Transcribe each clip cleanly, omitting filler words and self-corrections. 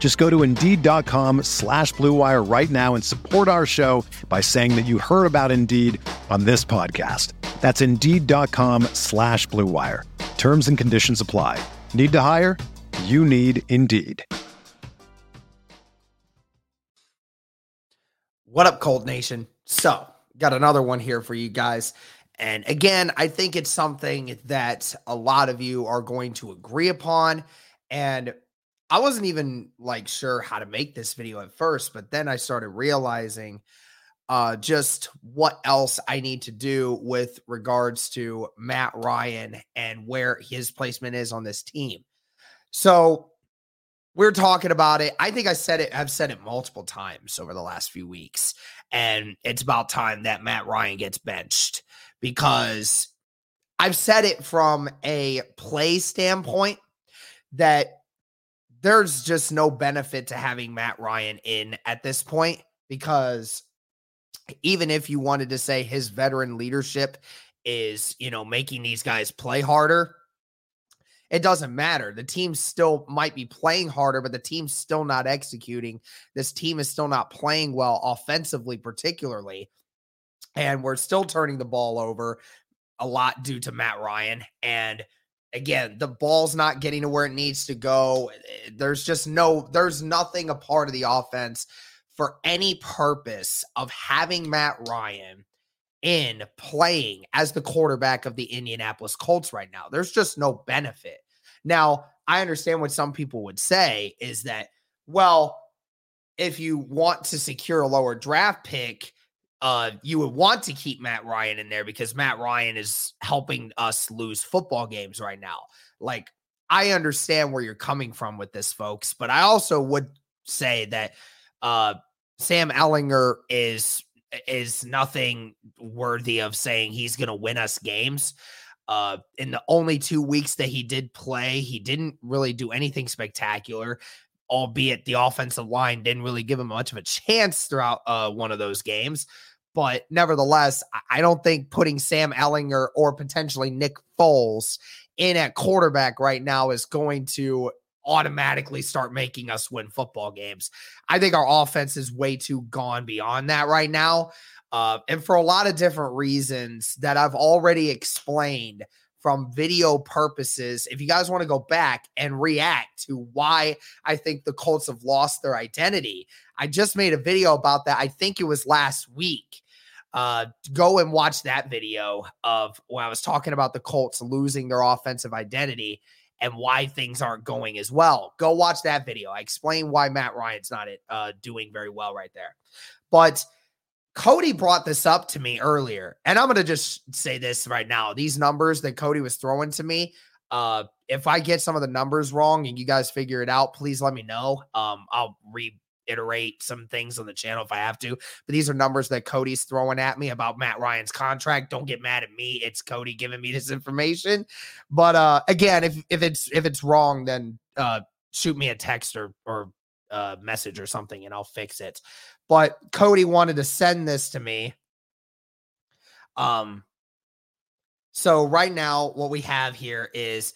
Just go to Indeed.com/BlueWire right now and support our show by saying that you heard about Indeed on this podcast. That's Indeed.com/BlueWire. Terms and conditions apply. Need to hire? You need Indeed. What up, Colt Nation? So, got another one here for you guys. And again, I think it's something that a lot of you are going to agree upon. And I wasn't even sure how to make this video at first, but then I started realizing just what else I need to do with regards to Matt Ryan and where his placement is on this team. So we're talking about it. I think I've said it multiple times over the last few weeks, and it's about time that Matt Ryan gets benched, because I've said it from a play standpoint that there's just no benefit to having Matt Ryan in at this point, because even if you wanted to say his veteran leadership is, making these guys play harder, it doesn't matter. The team still might be playing harder, but the team's still not executing. This team is still not playing well offensively, particularly. And we're still turning the ball over a lot due to Matt Ryan. And again, the ball's not getting to where it needs to go. There's nothing a part of the offense for any purpose of having Matt Ryan in playing as the quarterback of the Indianapolis Colts right now. There's just no benefit. Now, I understand what some people would say is that, well, if you want to secure a lower draft pick, you would want to keep Matt Ryan in there because Matt Ryan is helping us lose football games right now. I understand where you're coming from with this, folks, but I also would say that Sam Ehlinger is nothing worthy of saying he's going to win us games. In the only 2 weeks that he did play, he didn't really do anything spectacular, albeit the offensive line didn't really give him much of a chance throughout one of those games. But nevertheless, I don't think putting Sam Ehlinger or potentially Nick Foles in at quarterback right now is going to automatically start making us win football games. I think our offense is way too gone beyond that right now. And for a lot of different reasons that I've already explained from video purposes, if you guys want to go back and react to why I think the Colts have lost their identity, I just made a video about that. I think it was last week. Go and watch that video of when I was talking about the Colts losing their offensive identity and why things aren't going as well. Go watch that video. I explain why Matt Ryan's not doing very well right there. But Cody brought this up to me earlier, and I'm going to just say this right now. These numbers that Cody was throwing to me, if I get some of the numbers wrong and you guys figure it out, please let me know. I'll reiterate some things on the channel if I have to, but these are numbers that Cody's throwing at me about Matt Ryan's contract. Don't get mad at me. It's Cody giving me this information. But again, if it's wrong, then shoot me a text or message or something and I'll fix it. But Cody wanted to send this to me. So right now what we have here is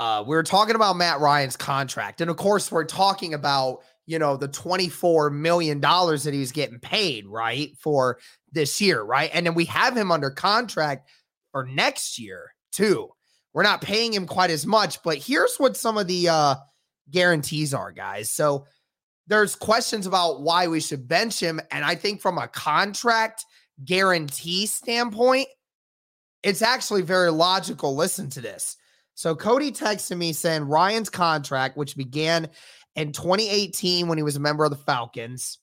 we're talking about Matt Ryan's contract. And of course we're talking about, the $24 million that he's getting paid, right, for this year, right? And then we have him under contract for next year too. We're not paying him quite as much, but here's what some of the guarantees are, guys. So there's questions about why we should bench him. And I think from a contract guarantee standpoint, it's actually very logical. Listen to this. So Cody texted me saying Ryan's contract, which began in 2018 when he was a member of the Falcons,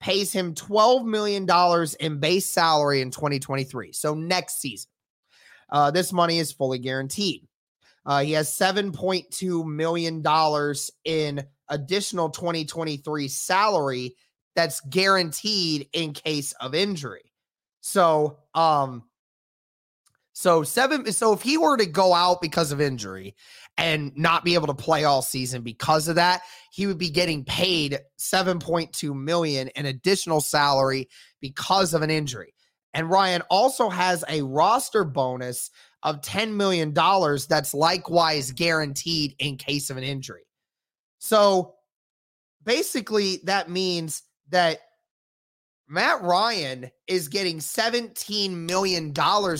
pays him $12 million in base salary in 2023. So next season, this money is fully guaranteed. He has $7.2 million in additional 2023 salary that's guaranteed in case of injury. So, so if he were to go out because of injury and not be able to play all season because of that, he would be getting paid $7.2 million in additional salary because of an injury. And Ryan also has a roster bonus of $10 million that's likewise guaranteed in case of an injury. So basically that means that Matt Ryan is getting $17 million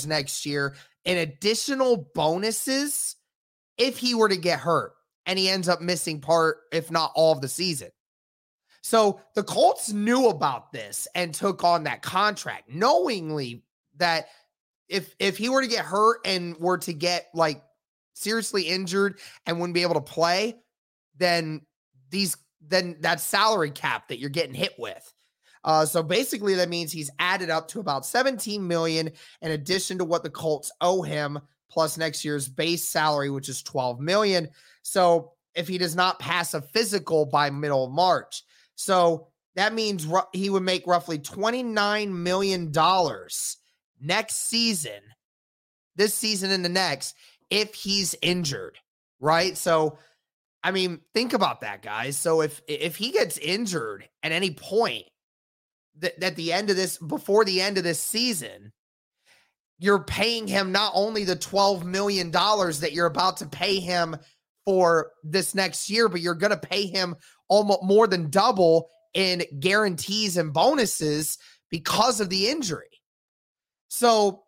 next year in additional bonuses if he were to get hurt and he ends up missing part, if not all, of the season. So the Colts knew about this and took on that contract knowingly that if he were to get hurt and were to get like seriously injured and wouldn't be able to play, then that salary cap that you're getting hit with. So basically that means he's added up to about $17 million in addition to what the Colts owe him, plus next year's base salary, which is $12 million. So if he does not pass a physical by middle of March, so that means he would make roughly $29 million next season, this season and the next, if he's injured, right? So, I mean, think about that, guys. So if he gets injured at any point at the end of this, before the end of this season, you're paying him not only the $12 million that you're about to pay him for this next year, but you're going to pay him almost more than double in guarantees and bonuses because of the injury. So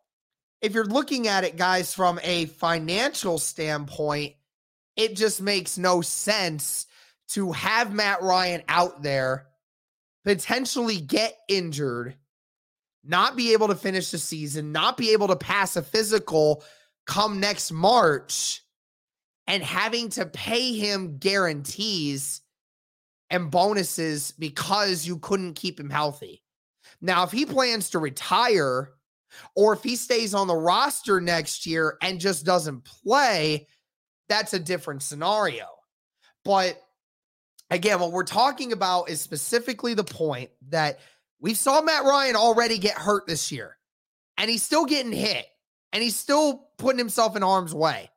if you're looking at it, guys, from a financial standpoint, it just makes no sense to have Matt Ryan out there, potentially get injured, not be able to finish the season, not be able to pass a physical come next March, and having to pay him guarantees and bonuses because you couldn't keep him healthy. Now, if he plans to retire or if he stays on the roster next year and just doesn't play, that's a different scenario. But again, what we're talking about is specifically the point that we saw Matt Ryan already get hurt this year, and he's still getting hit, and he's still putting himself in harm's way.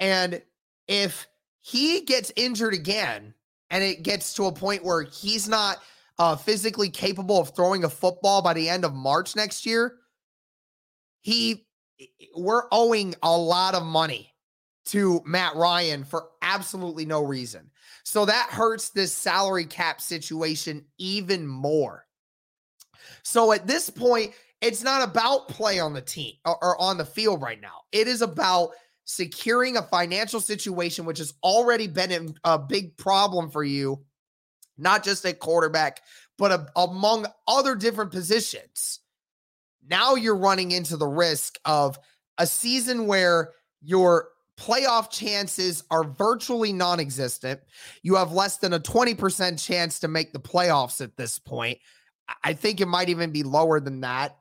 And if he gets injured again, and it gets to a point where he's not physically capable of throwing a football by the end of March next year, we're owing a lot of money to Matt Ryan for absolutely no reason. So that hurts this salary cap situation even more. So at this point, it's not about play on the team or on the field right now. It is about securing a financial situation, which has already been a big problem for you, not just at quarterback, but among other different positions. Now you're running into the risk of a season where you're playoff chances are virtually non-existent. You have less than a 20% chance to make the playoffs at this point. I think it might even be lower than that.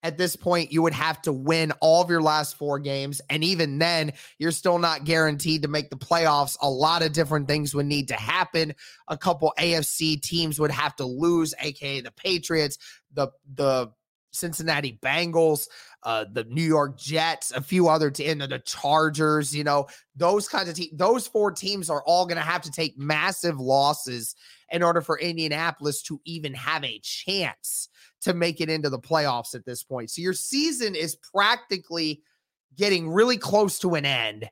At this point, you would have to win all of your last four games. And even then, you're still not guaranteed to make the playoffs. A lot of different things would need to happen. A couple AFC teams would have to lose, aka the Patriots, the Cincinnati Bengals, the New York Jets, a few other teams, the Chargers, you know, those kinds of teams. Those four teams are all going to have to take massive losses in order for Indianapolis to even have a chance to make it into the playoffs at this point. So your season is practically getting really close to an end,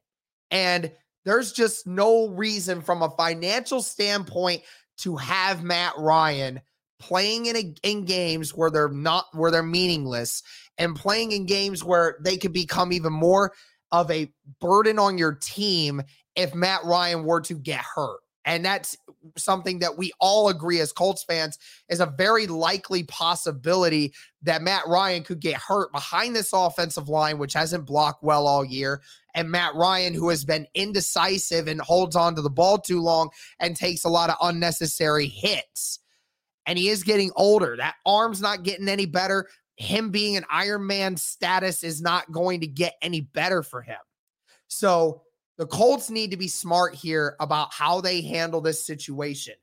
and there's just no reason from a financial standpoint to have Matt Ryan playing in games where they're meaningless, and playing in games where they could become even more of a burden on your team if Matt Ryan were to get hurt And that's something that we all agree as Colts fans is a very likely possibility that Matt Ryan could get hurt behind this offensive line, which hasn't blocked well all year. And Matt Ryan, who has been indecisive and holds on to the ball too long and takes a lot of unnecessary hits. And he is getting older. That arm's not getting any better. Him being an Iron Man status is not going to get any better for him. So the Colts need to be smart here about how they handle this situation.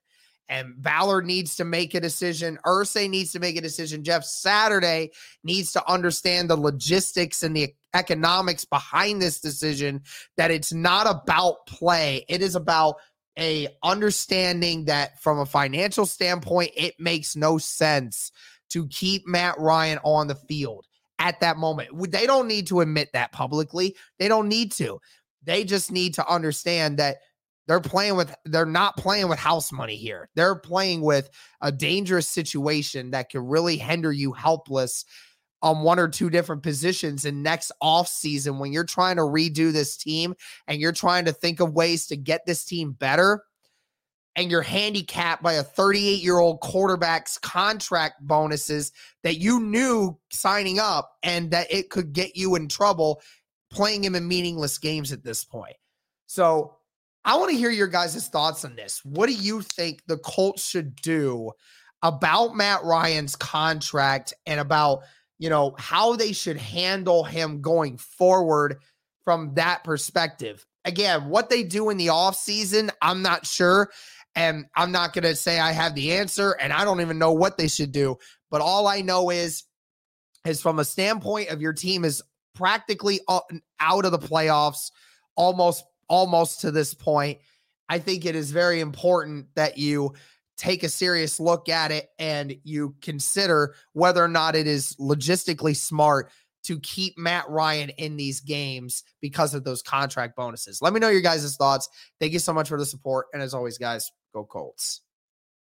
And Valor needs to make a decision. Ursa needs to make a decision. Jeff Saturday needs to understand the logistics and the economics behind this decision, that it's not about play. It is about a understanding that from a financial standpoint, it makes no sense to keep Matt Ryan on the field at that moment. They don't need to admit that publicly. They don't need to. They just need to understand that they're not playing with house money here. They're playing with a dangerous situation that can really render you helpless on one or two different positions in next offseason when you're trying to redo this team and you're trying to think of ways to get this team better, and you're handicapped by a 38-year-old quarterback's contract bonuses that you knew signing up, and that it could get you in trouble playing him in meaningless games at this point. So I want to hear your guys' thoughts on this. What do you think the Colts should do about Matt Ryan's contract and about, you know, how they should handle him going forward from that perspective? Again, what they do in the offseason, I'm not sure. And I'm not going to say I have the answer, and I don't even know what they should do. But all I know is from a standpoint of your team is practically out of the playoffs almost to this point, I think it is very important that you take a serious look at it and you consider whether or not it is logistically smart to keep Matt Ryan in these games because of those contract bonuses. Let me know your guys' thoughts. Thank you so much for the support. And as always, guys, go Colts.